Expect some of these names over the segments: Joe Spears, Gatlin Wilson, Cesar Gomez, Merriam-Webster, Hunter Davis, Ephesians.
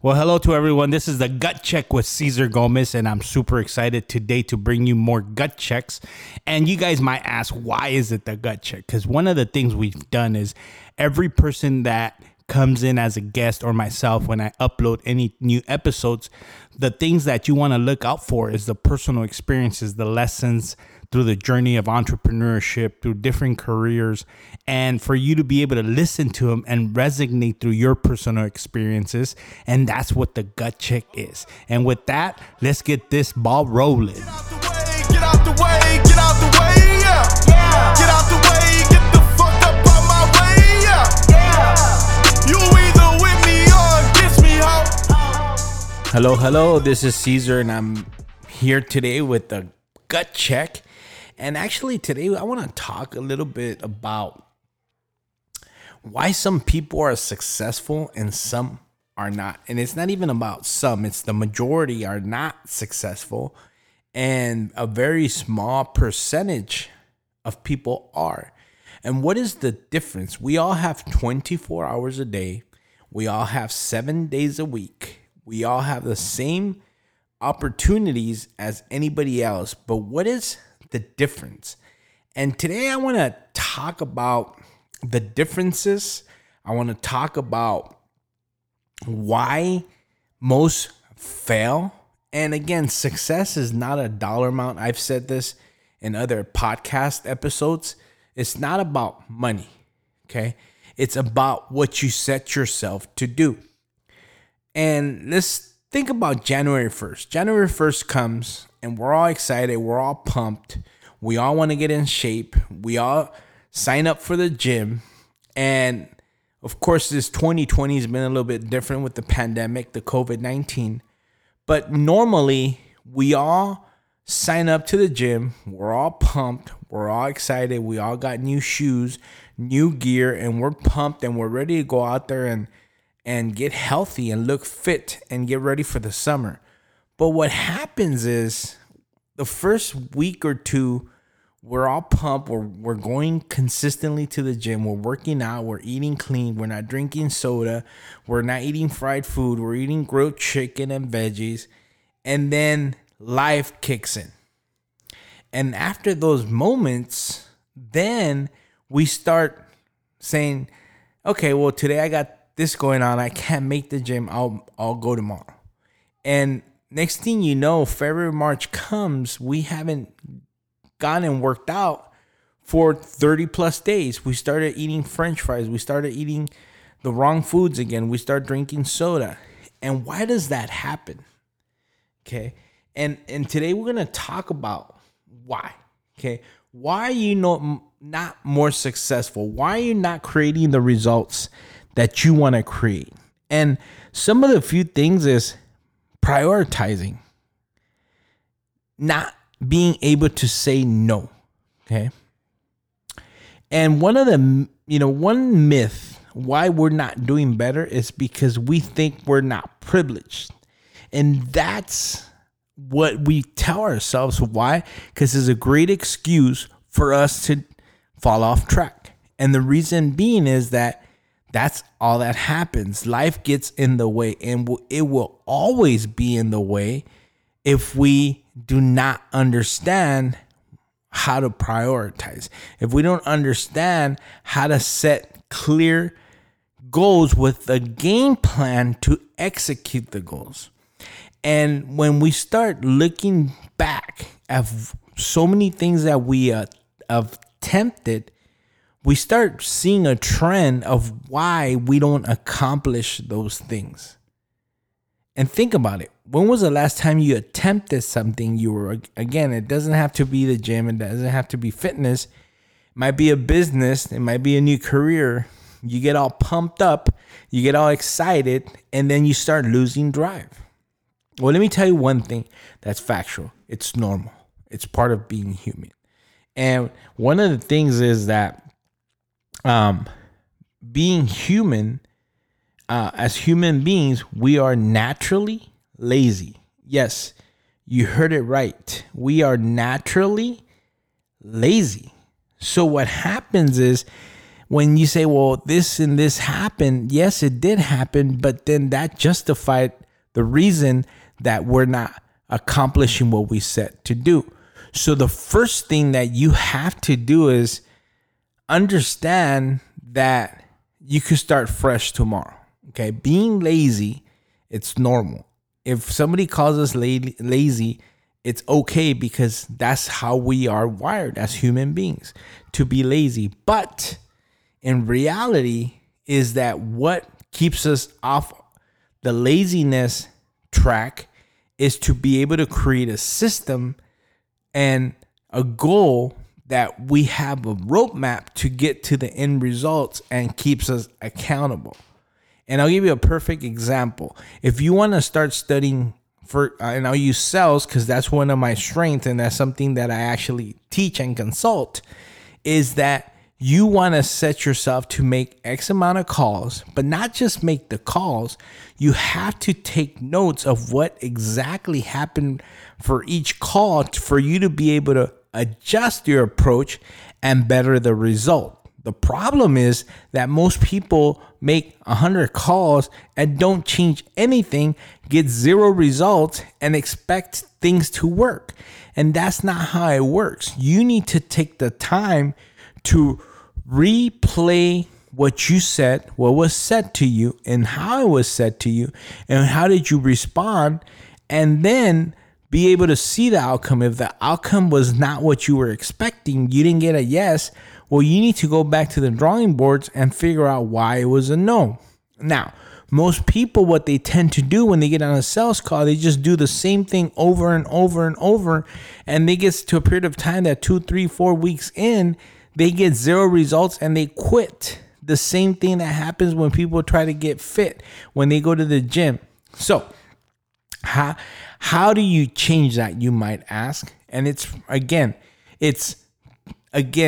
Well, hello to everyone. This is the Gut Check with Cesar Gomez, and I'm super excited today to bring you more gut checks. And you guys might ask, why is it the gut check? Because one of the things we've done is every person that comes in as a guest or myself when I upload any new episodes, the things that you want to look out for is the personal experiences, the lessons through the journey of entrepreneurship, through different careers, and for you to be able to listen to them and resonate through your personal experiences. And that's what the gut check is. And with that, let's get this ball rolling. Get out the way, get out the way, get out the way, yeah. Yeah. Get out the way, get the fuck up out my way, yeah. Yeah. You either with me or against me, ho. Hello, hello, this is Cesar, and I'm here today with the Gut Check. And actually today I want to talk a little bit about why some people are successful and some are not. And it's not even about some, it's the majority are not successful. And a very small percentage of people are. And what is the difference? We all have 24 hours a day. We all have 7 days a week. We all have the same opportunities as anybody else. But what is the difference? And today I want to talk about the differences. I want to talk about why most fail. And again, success is not a dollar amount. I've said this in other podcast episodes. It's not about money, okay? It's about what you set yourself to do. And let's think about January 1st. January 1st comes and we're all excited. We're all pumped. We all want to get in shape. We all sign up for the gym. And of course, this 2020 has been a little bit different with the pandemic, the COVID-19. But normally, we all sign up to the gym. We're all pumped. We're all excited. We all got new shoes, new gear, and we're pumped and we're ready to go out there and get healthy and look fit and get ready for the summer. But what happens is the first week or two, we're all pumped. We're going consistently to the gym. We're working out. We're eating clean. We're not drinking soda. We're not eating fried food. We're eating grilled chicken and veggies. And then life kicks in. And after those moments, then we start saying, okay, well, today I got this going on, I can't make the gym, I'll go tomorrow. And next thing you know, February, March comes, we haven't gone and worked out for 30 plus days. We started eating French fries, we started eating the wrong foods again, we start drinking soda. And why does that happen? Okay. And today we're going to talk about why. Okay. Why are you not more successful? Why are you not creating the results that you want to create? And some of the few things is prioritizing, not being able to say no. Okay. And one of the, one myth why we're not doing better is because we think we're not privileged. And that's what we tell ourselves. Why? Because it's a great excuse for us to fall off track. And the reason being is that that's all that happens. Life gets in the way, and it will always be in the way if we do not understand how to prioritize. If we don't understand how to set clear goals with a game plan to execute the goals. And when we start looking back at so many things that we have attempted, we start seeing a trend of why we don't accomplish those things. And think about it. When was the last time you attempted something you were, again, it doesn't have to be the gym. It doesn't have to be fitness. It might be a business. It might be a new career. You get all pumped up. You get all excited. And then you start losing drive. Well, let me tell you one thing that's factual. It's normal. It's part of being human. And one of the things is that being human, as human beings, we are naturally lazy. Yes, you heard it right. We are naturally lazy. So what happens is when you say, well, this and this happened, yes, it did happen, but then that justified the reason that we're not accomplishing what we set to do. So the first thing that you have to do is understand that you could start fresh tomorrow. Okay, being lazy, it's normal. If somebody calls us lazy, it's okay, because that's how we are wired as human beings, to be lazy. But in reality is that what keeps us off the laziness track is to be able to create a system and a goal that we have a roadmap to get to the end results and keeps us accountable. And I'll give you a perfect example. If you want to start studying and I'll use sales because that's one of my strengths, and that's something that I actually teach and consult, is that you want to set yourself to make X amount of calls, but not just make the calls. You have to take notes of what exactly happened for each call for you to be able to adjust your approach and better the result. The problem is that most people make 100 calls and don't change anything, get zero results, and expect things to work. And that's not how it works. You need to take the time to replay what you said, what was said to you, and how it was said to you, and how did you respond, and then be able to see the outcome. If the outcome was not what you were expecting, you didn't get a yes, well, you need to go back to the drawing boards and figure out why it was a no. Now, most people, what they tend to do when they get on a sales call, they just do the same thing over and over and over. And they get to a period of time that 2, 3, 4 weeks in, they get zero results and they quit. The same thing that happens when people try to get fit, when they go to the gym. So how do you change that, you might ask? And it's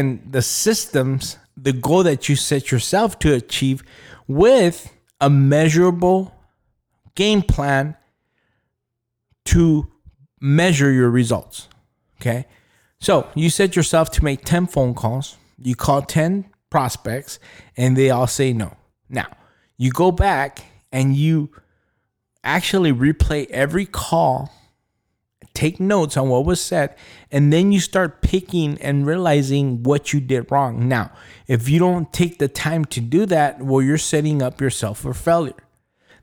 the systems, the goal that you set yourself to achieve with a measurable game plan to measure your results. Okay. So you set yourself to make 10 phone calls. You call 10 prospects and they all say no. Now you go back and you actually replay every call. Take notes on what was said, and then you start picking and realizing what you did wrong. Now, if you don't take the time to do that, well, you're setting up yourself for failure.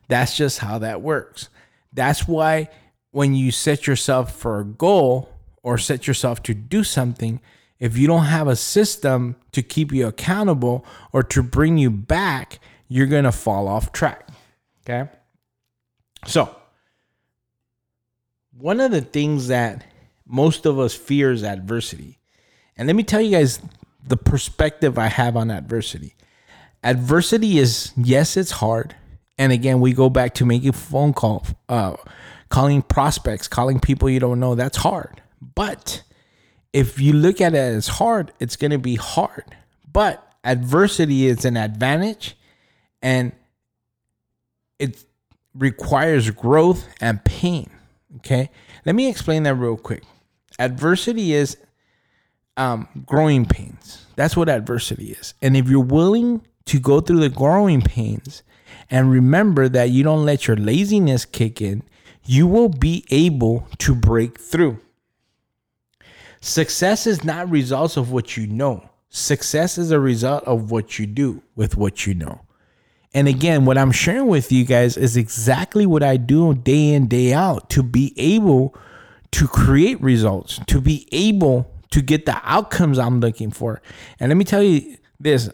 That's just how that works. That's why when you set yourself for a goal or set yourself to do something, if you don't have a system to keep you accountable or to bring you back, you're going to fall off track. Okay. So, one of the things that most of us fear is adversity. And let me tell you guys the perspective I have on adversity. Adversity is, yes, it's hard. And again, we go back to making phone calls, calling prospects, calling people you don't know. That's hard. But if you look at it as hard, it's going to be hard. But adversity is an advantage, and it requires growth and pain. Okay, let me explain that real quick. Adversity is growing pains. That's what adversity is. And if you're willing to go through the growing pains and remember that you don't let your laziness kick in, you will be able to break through. Success is not results of what you know. Success is a result of what you do with what you know. And again, what I'm sharing with you guys is exactly what I do day in, day out to be able to create results, to be able to get the outcomes I'm looking for. And let me tell you this,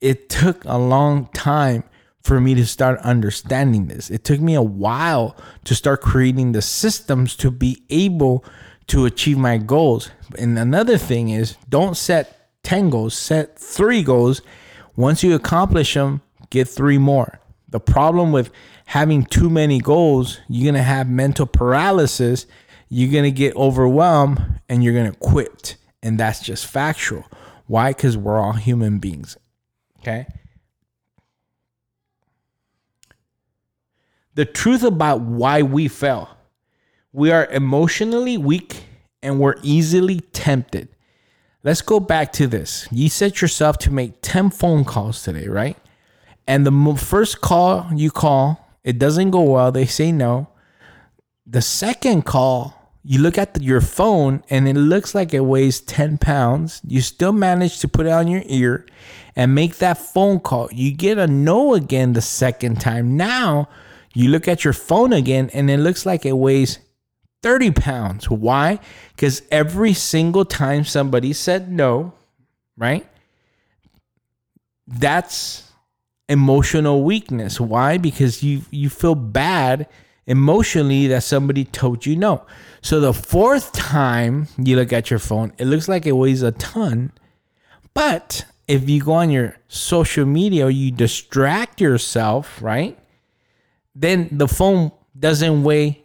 it took a long time for me to start understanding this. It took me a while to start creating the systems to be able to achieve my goals. And another thing is, don't set 10 goals, set 3 goals. Once you accomplish them, get 3 more. The problem with having too many goals, you're going to have mental paralysis, you're going to get overwhelmed, and you're going to quit. And that's just factual. Why? Because we're all human beings. Okay. The truth about why we fail. We are emotionally weak and we're easily tempted. Let's go back to this. You set yourself to make 10 phone calls today, right? And the first call you call, it doesn't go well. They say no. The second call, you look at your phone and it looks like it weighs 10 pounds. You still manage to put it on your ear and make that phone call. You get a no again the second time. Now you look at your phone again and it looks like it weighs 30 pounds. Why? Because every single time somebody said no, right? That's emotional weakness. Why? Because you feel bad emotionally that somebody told you no. So the fourth time you look at your phone, it looks like it weighs a ton. But if you go on your social media, you distract yourself, right? Then the phone doesn't weigh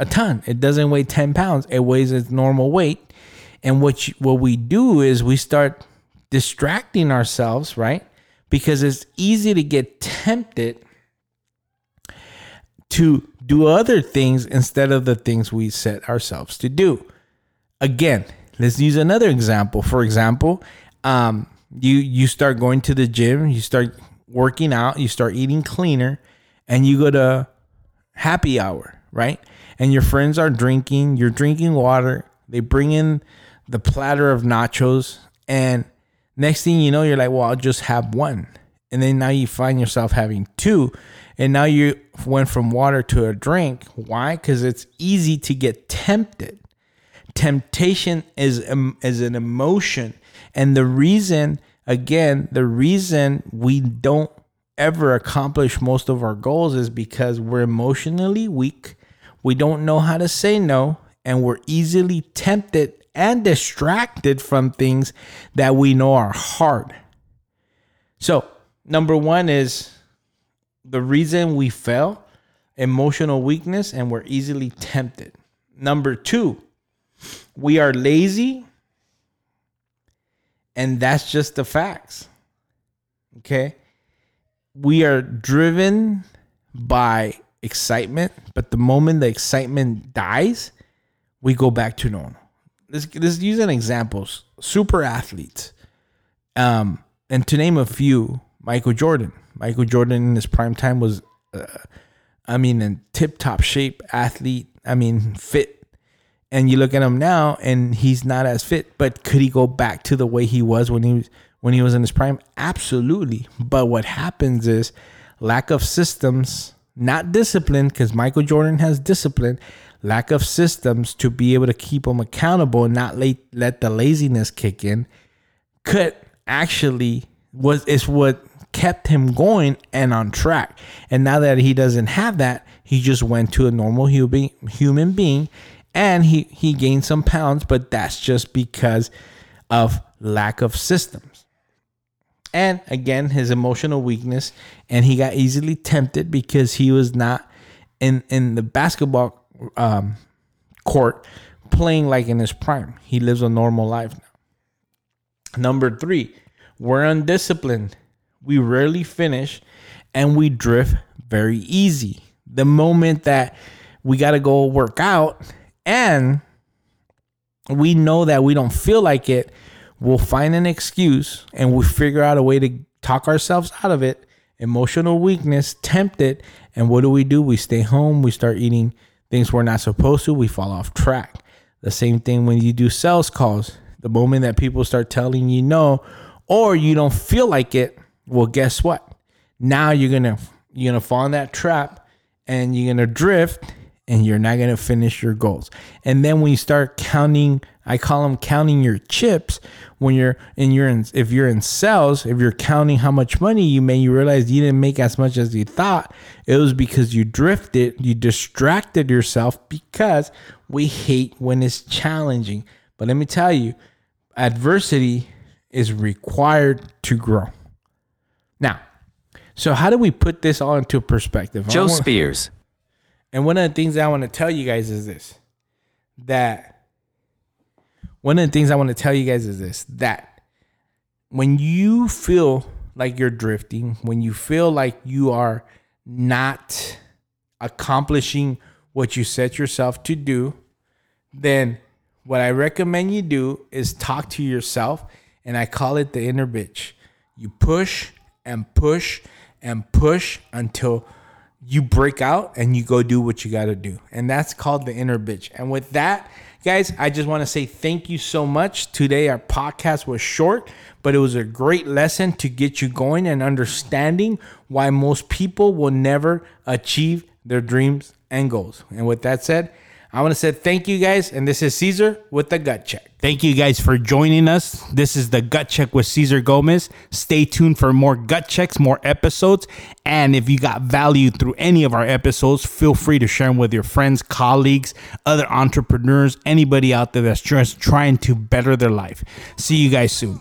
a ton. It doesn't weigh 10 pounds. It weighs its normal weight. And what we do is we start distracting ourselves, right? Because it's easy to get tempted to do other things instead of the things we set ourselves to do. Again, let's use another example. For example, you start going to the gym, you start working out, you start eating cleaner, and you go to happy hour, right? And your friends are drinking, you're drinking water, they bring in the platter of nachos, and next thing you know, you're like, well, I'll just have one. And then now you find yourself having two, and now you went from water to a drink. Why? Because it's easy to get tempted. Temptation is an emotion. And the reason we don't ever accomplish most of our goals is because we're emotionally weak. We don't know how to say no, and we're easily tempted and distracted from things that we know are hard. So, number one is the reason we fail, emotional weakness, and we're easily tempted. Number two, we are lazy, and that's just the facts. Okay? We are driven by excitement, but the moment the excitement dies, we go back to normal. Let's use an example. Super athletes, and to name a few, Michael Jordan in his prime time was in tip-top shape athlete, fit. And you look at him now and he's not as fit, but could he go back to the way he was when he was in his prime? Absolutely. But what happens is lack of systems, not discipline, because Michael Jordan has discipline, lack of systems to be able to keep him accountable and not let the laziness kick in, is what kept him going and on track. And now that he doesn't have that, he just went to a normal human being, and he gained some pounds, but that's just because of lack of systems. And again, his emotional weakness, and he got easily tempted because he was not in the basketball court playing like in his prime. He lives a normal life now. Number three, we're undisciplined. We rarely finish, and we drift very easy. The moment that we got to go work out and we know that we don't feel like it, we'll find an excuse and we'll figure out a way to talk ourselves out of it. Emotional weakness, tempted. And what do? We stay home. We start eating things we're not supposed to. We fall off track. The same thing when you do sales calls. The moment that people start telling you no, or you don't feel like it, well, guess what? Now you're gonna fall in that trap, and you're gonna drift, and you're not gonna finish your goals. And then when you start counting, I call them counting your chips. When if you're in sales, if you're counting how much money you made, you realize you didn't make as much as you thought. It was because you drifted, you distracted yourself, because we hate when it's challenging. But let me tell you, adversity is required to grow. Now, so how do we put this all into perspective? Joe Spears. And one of the things I want to tell you guys is this, that when you feel like you're drifting, when you feel like you are not accomplishing what you set yourself to do, then What I recommend you do is talk to yourself, and I call it the inner bitch. You push and push and push until you break out and you go do what you got to do. And that's called the inner bitch. And with that, guys, I just want to say thank you so much. Today, our podcast was short, but it was a great lesson to get you going and understanding why most people will never achieve their dreams and goals. And with that said, I want to say thank you, guys, and this is Cesar with The Gut Check. Thank you, guys, for joining us. This is The Gut Check with Cesar Gomez. Stay tuned for more gut checks, more episodes, and if you got value through any of our episodes, feel free to share them with your friends, colleagues, other entrepreneurs, anybody out there that's just trying to better their life. See you guys soon.